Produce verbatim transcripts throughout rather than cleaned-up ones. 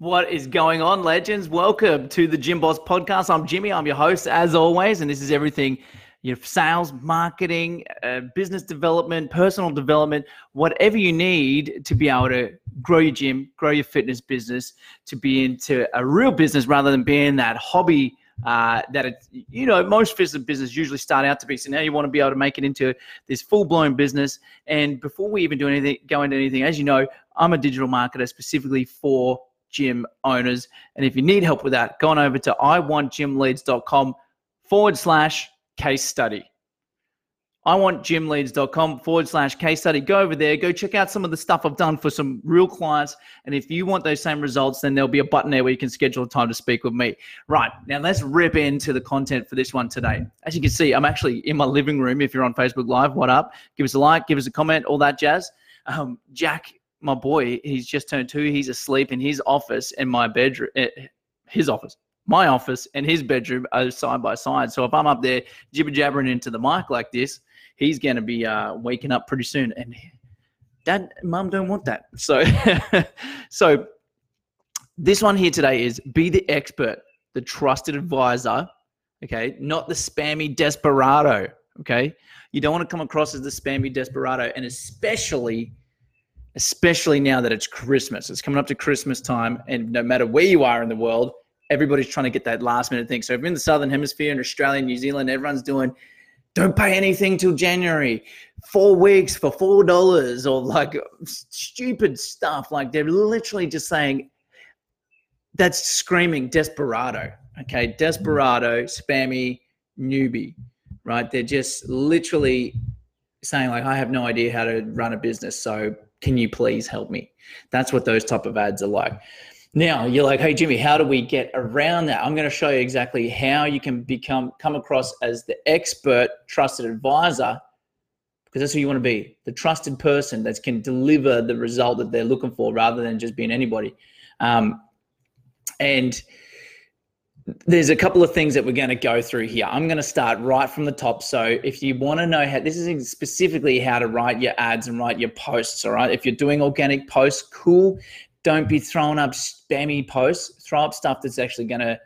What is going on, legends? Welcome to the Gym Boss Podcast. I'm Jimmy. I'm your host, as always, and this is everything you know, sales, marketing, uh, business development, personal development, whatever you need to be able to grow your gym, grow your fitness business, to be into a real business rather than being that hobby uh, that it's, you know, most fitness business usually start out to be. So now you want to be able to make it into this full-blown business. And before we even do anything, go into anything, as you know, I'm a digital marketer specifically for gym owners. And if you need help with that, go on over to Iwantgymleads.com forward slash case study. Iwantgymleads.com forward slash case study. Go over there, go check out some of the stuff I've done for some real clients. And if you want those same results, then there'll be a button there where you can schedule a time to speak with me. Right, now let's rip into the content for this one today. As you can see, I'm actually in my living room. If you're on Facebook Live, what up? Give us a like, give us a comment, all that jazz. Um, Jack, my boy, he's just turned two. He's asleep in his office and my bedroom, his office, my office and his bedroom are side by side. So if I'm up there jibber jabbering into the mic like this, he's going to be uh, waking up pretty soon. And Dad, Mum don't want that. So, so this one here today is be the expert, the trusted advisor. Okay. Not the spammy desperado. Okay. You don't want to come across as the spammy desperado, and especially Especially now that it's Christmas. It's coming up to Christmas time, and no matter where you are in the world, everybody's trying to get that last minute thing. So if you're in the Southern Hemisphere, in Australia, New Zealand, everyone's doing, don't pay anything till January, four weeks for four dollars, or like stupid stuff. Like they're literally just saying, that's screaming desperado, okay? Desperado, spammy, newbie, right? They're just literally saying like, I have no idea how to run a business, so can you please help me? That's what those type of ads are like. Now you're like, hey, Jimmy, how do we get around that? I'm going to show you exactly how you can become come across as the expert trusted advisor, because that's who you want to be, the trusted person that can deliver the result that they're looking for rather than just being anybody. Um, and there's a couple of things that we're going to go through here. I'm going to start right from the top. So if you want to know how, this is specifically how to write your ads and write your posts, all right? If you're doing organic posts, cool. Don't be throwing up spammy posts. Throw up stuff that's actually going to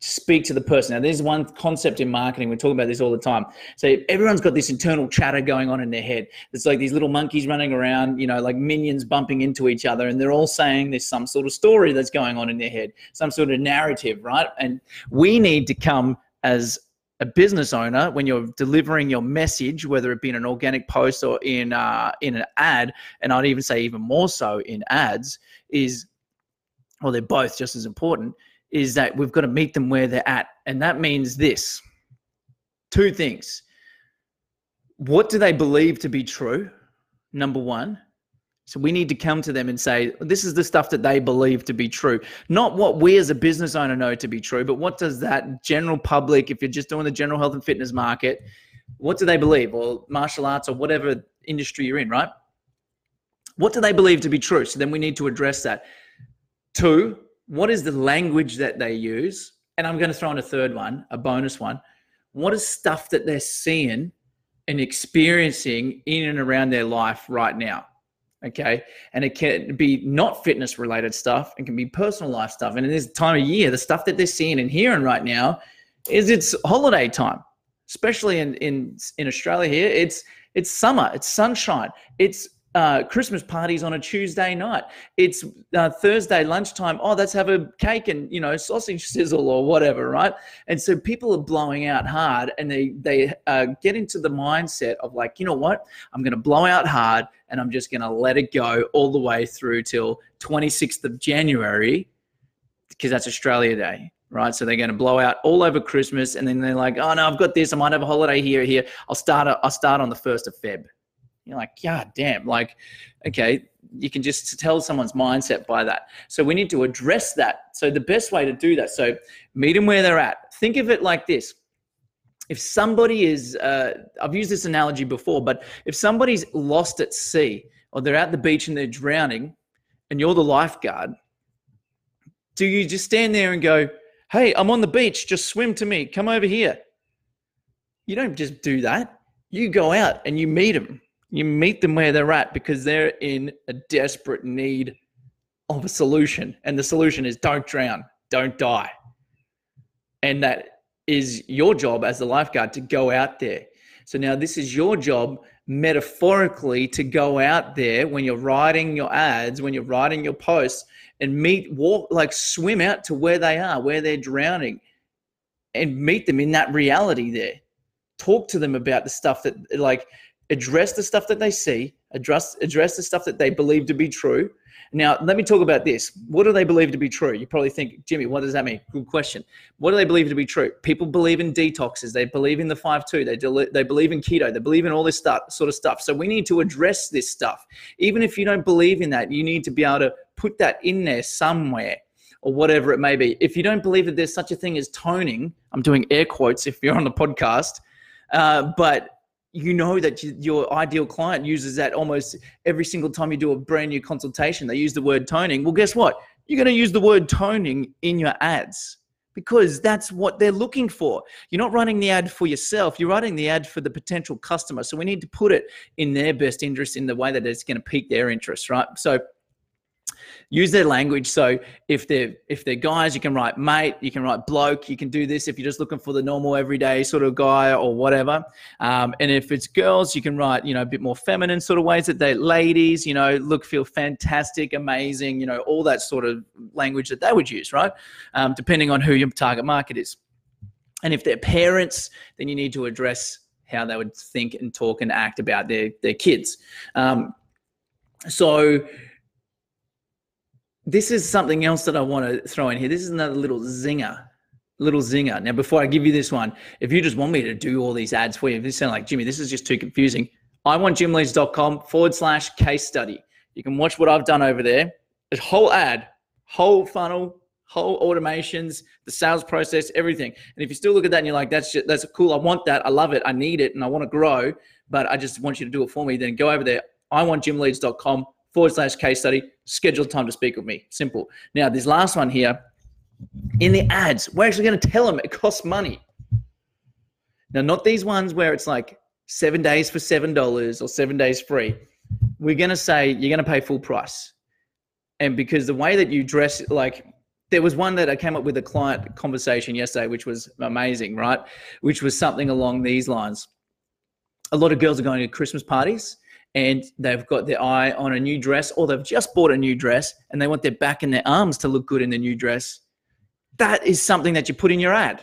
speak to the person. Now, there's one concept in marketing. We're talking about this all the time. So everyone's got this internal chatter going on in their head. It's like these little monkeys running around, you know, like minions bumping into each other. And they're all saying there's some sort of story that's going on in their head, some sort of narrative, right? And we need to come as a business owner, when you're delivering your message, whether it be in an organic post or in, uh, in an ad, and I'd even say even more so in ads is, well, they're both just as important, is that we've got to meet them where they're at. And that means this, two things. What do they believe to be true? Number one. So we need to come to them and say, this is the stuff that they believe to be true. Not what we as a business owner know to be true, but what does that general public, if you're just doing the general health and fitness market, what do they believe? Or martial arts or whatever industry you're in, right? What do they believe to be true? So then we need to address that. Two, what is the language that they use? And I'm going to throw in a third one, a bonus one. What is stuff that they're seeing and experiencing in and around their life right now? Okay. And it can be not fitness related stuff. It can be personal life stuff. And in this time of year, the stuff that they're seeing and hearing right now is it's holiday time, especially in, in, in Australia here. It's, it's summer, it's sunshine. It's, Uh, Christmas parties on a Tuesday night. It's uh, Thursday lunchtime. Oh, let's have a cake and, you know, sausage sizzle or whatever, right? And so people are blowing out hard, and they they uh, get into the mindset of like, you know what? I'm going to blow out hard, and I'm just going to let it go all the way through till twenty-sixth of January, because that's Australia Day, right? So they're going to blow out all over Christmas, and then they're like, oh no, I've got this. I might have a holiday here, here. I'll start. I'll start on the first of February. You're like, God damn, like, okay, you can just tell someone's mindset by that. So we need to address that. So the best way to do that, so meet them where they're at. Think of it like this. If somebody is, uh, I've used this analogy before, but if somebody's lost at sea or they're at the beach and they're drowning and you're the lifeguard, do you just stand there and go, hey, I'm on the beach, just swim to me, come over here? You don't just do that. You go out and you meet them. You meet them where they're at, because they're in a desperate need of a solution. And the solution is don't drown, don't die. And that is your job as the lifeguard to go out there. So now this is your job metaphorically to go out there when you're writing your ads, when you're writing your posts, and meet, walk, like swim out to where they are, where they're drowning, and meet them in that reality there. Talk to them about the stuff that, like, address the stuff that they see, address, address the stuff that they believe to be true. Now, let me talk about this. What do they believe to be true? You probably think, Jimmy, what does that mean? Good question. What do they believe to be true? People believe in detoxes. They believe in the five two. They, del- they believe in keto. They believe in all this stuff, sort of stuff. So we need to address this stuff. Even if you don't believe in that, you need to be able to put that in there somewhere, or whatever it may be. If you don't believe that there's such a thing as toning, I'm doing air quotes if you're on the podcast, uh, but you know that your ideal client uses that almost every single time you do a brand new consultation. They use the word toning. Well, guess what? You're going to use the word toning in your ads because that's what they're looking for. You're not running the ad for yourself. You're running the ad for the potential customer. So we need to put it in their best interest in the way that it's going to pique their interest, right? So use their language. So if they're, if they're guys, you can write mate, you can write bloke, you can do this if you're just looking for the normal everyday sort of guy or whatever. Um, and if it's girls, you can write, you know, a bit more feminine sort of ways that they, ladies, you know, look, feel fantastic, amazing, you know, all that sort of language that they would use, right? Um, depending on who your target market is. And if they're parents, then you need to address how they would think and talk and act about their, their kids. Um, so this is something else that I want to throw in here. This is another little zinger, little zinger. Now, before I give you this one, if you just want me to do all these ads for you, if you sound like, Jimmy, this is just too confusing, iwantgymleads.com forward slash case study. You can watch what I've done over there. It's whole ad, whole funnel, whole automations, the sales process, everything. And if you still look at that and you're like, that's just, that's cool. I want that. I love it. I need it. And I want to grow, but I just want you to do it for me. Then go over there, iwantgymleads.com forward slash case study, schedule time to speak with me. Simple. Now, this last one here, in the ads, we're actually going to tell them it costs money. Now, not these ones where it's like seven days for seven dollars or seven days free. We're going to say you're going to pay full price. And because the way that you dress, like there was one that I came up with a client conversation yesterday, which was amazing, right? Which was something along these lines. A lot of girls are going to Christmas parties and they've got their eye on a new dress, or they've just bought a new dress and they want their back and their arms to look good in the new dress. That is something that you put in your ad.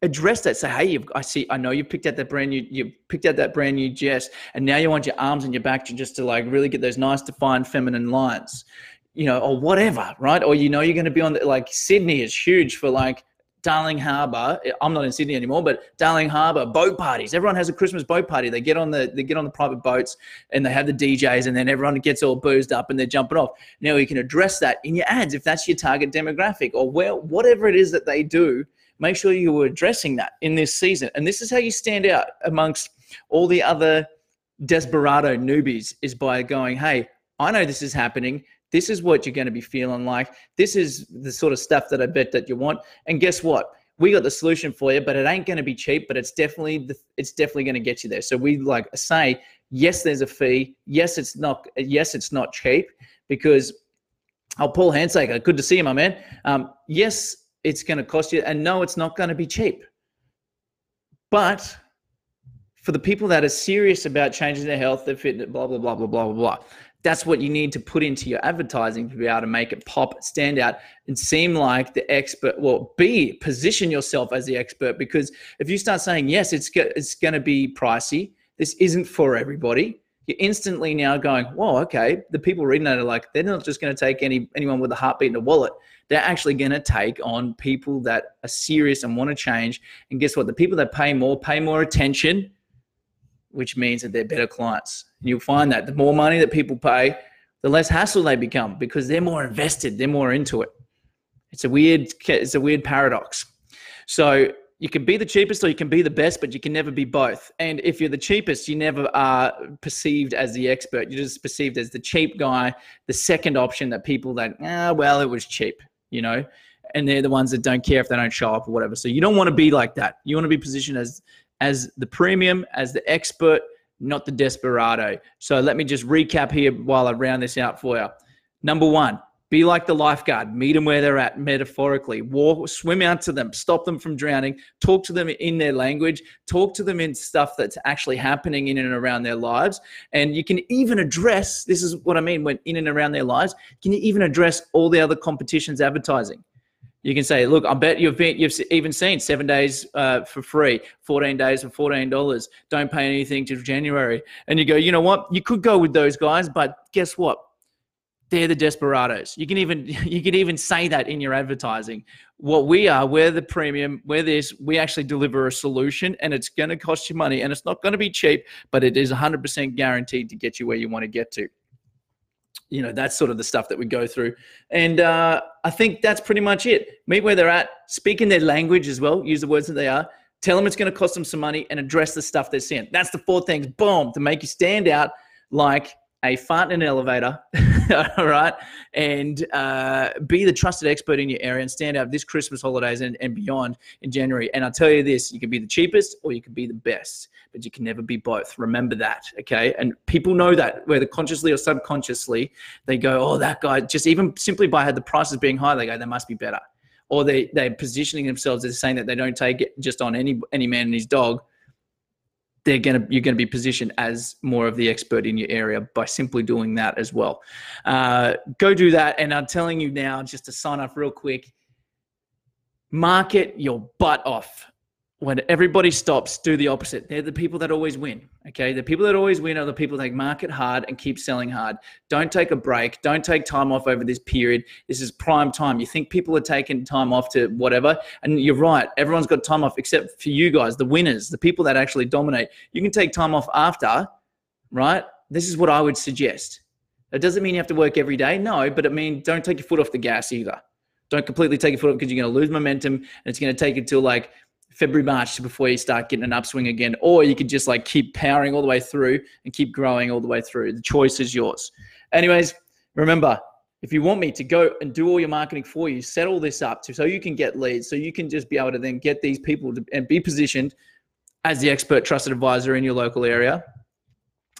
Address that. Say, hey, you've, I see, I know you picked out that brand new, you picked out that brand new dress, and now you want your arms and your back to just to like really get those nice defined feminine lines, you know, or whatever, right? Or you know, you're going to be on the, like Sydney is huge for like Darling Harbour. I'm not in Sydney anymore, but Darling Harbour boat parties. Everyone has a Christmas boat party. They get on the they get on the private boats and they have the D Js, and then everyone gets all boozed up and they're jumping off. Now you can address that in your ads if that's your target demographic, or where whatever it is that they do. Make sure you were addressing that in this season. And this is how you stand out amongst all the other desperado newbies, is by going, hey, I know this is happening. This is what you're going to be feeling like. This is the sort of stuff that I bet that you want. And guess what? We got the solution for you, but it ain't going to be cheap, but it's definitely, the, it's definitely going to get you there. So we like say, yes, there's a fee. Yes, it's not, yes, it's not cheap because oh, Paul Hansaker, good to see you, my man. Um, yes, it's going to cost you. And no, it's not going to be cheap, but for the people that are serious about changing their health, their fitness, blah, blah, blah, blah, blah, blah, blah. That's what you need to put into your advertising to be able to make it pop, stand out, and seem like the expert. Well, B, position yourself as the expert, because if you start saying, yes, it's it's going to be pricey, this isn't for everybody, you're instantly now going, whoa, okay, the people reading that are like, they're not just going to take any anyone with a heartbeat and a wallet. They're actually going to take on people that are serious and want to change. And guess what? The people that pay more, pay more attention, which means that they're better clients. You'll find that the more money that people pay, the less hassle they become because they're more invested, they're more into it. It's a weird, it's a weird paradox. So you can be the cheapest or you can be the best, but you can never be both. And if you're the cheapest, you never are perceived as the expert. You're just perceived as the cheap guy, the second option that people that, ah, well, it was cheap, you know, and they're the ones that don't care if they don't show up or whatever. So you don't want to be like that. You want to be positioned as, as the premium, as the expert, not the desperado. So let me just recap here while I round this out for you. Number one, be like the lifeguard, meet them where they're at metaphorically, walk, swim out to them, stop them from drowning, talk to them in their language, talk to them in stuff that's actually happening in and around their lives. And you can even address, this is what I mean when in and around their lives, can you even address all the other competition's advertising? You can say, look, I bet you've been, you've even seen seven days uh, for free, fourteen days for fourteen dollars, don't pay anything till January. And you go, you know what? You could go with those guys, but guess what? They're the desperados. You can even, you can even say that in your advertising. What we are, we're the premium, we're this, we actually deliver a solution, and it's going to cost you money, and it's not going to be cheap, but it is one hundred percent guaranteed to get you where you want to get to. You know, that's sort of the stuff that we go through. And uh, I think that's pretty much it. Meet where they're at, speak in their language as well, use the words that they are, tell them it's going to cost them some money, and address the stuff they're seeing. That's the four things, boom, to make you stand out like a fart in an elevator, all right? And uh, be the trusted expert in your area and stand out this Christmas holidays and, and beyond in January. And I'll tell you this, you can be the cheapest or you can be the best, but you can never be both. Remember that, okay? And people know that, whether consciously or subconsciously, they go, oh, that guy, just even simply by the prices being high, they go, they must be better. Or they, they're positioning themselves as saying that they don't take it just on any any man and his dog. They're gonna, you're going to be positioned as more of the expert in your area by simply doing that as well. Uh, go do that. And I'm telling you now, just to sign off real quick, market your butt off. When everybody stops, do the opposite. They're the people that always win, okay? The people that always win are the people that market hard and keep selling hard. Don't take a break. Don't take time off over this period. This is prime time. You think people are taking time off to whatever, and you're right. Everyone's got time off except for you guys, the winners, the people that actually dominate. You can take time off after, right? This is what I would suggest. It doesn't mean you have to work every day, no, but it means don't take your foot off the gas either. Don't completely take your foot off because you're going to lose momentum, and it's going to take you till like February, March before you start getting an upswing again, or you could just like keep powering all the way through and keep growing all the way through. The choice is yours. Anyways, remember, if you want me to go and do all your marketing for you, set all this up to, so you can get leads, so you can just be able to then get these people to, and be positioned as the expert trusted advisor in your local area,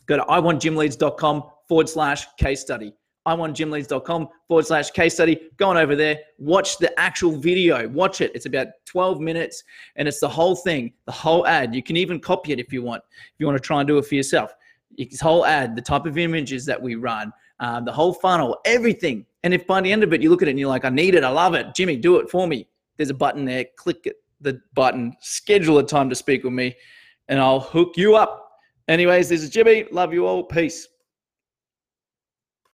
go to iwantgymleads.com forward slash case study. iwantgymleads.com forward slash case study. Go on over there. Watch the actual video. Watch it. It's about twelve minutes, and it's the whole thing, the whole ad. You can even copy it if you want, if you want to try and do it for yourself. It's whole ad, the type of images that we run, uh, the whole funnel, everything. And if by the end of it, you look at it and you're like, I need it. I love it. Jimmy, do it for me. There's a button there. Click it, the button. Schedule a time to speak with me, and I'll hook you up. Anyways, this is Jimmy. Love you all. Peace.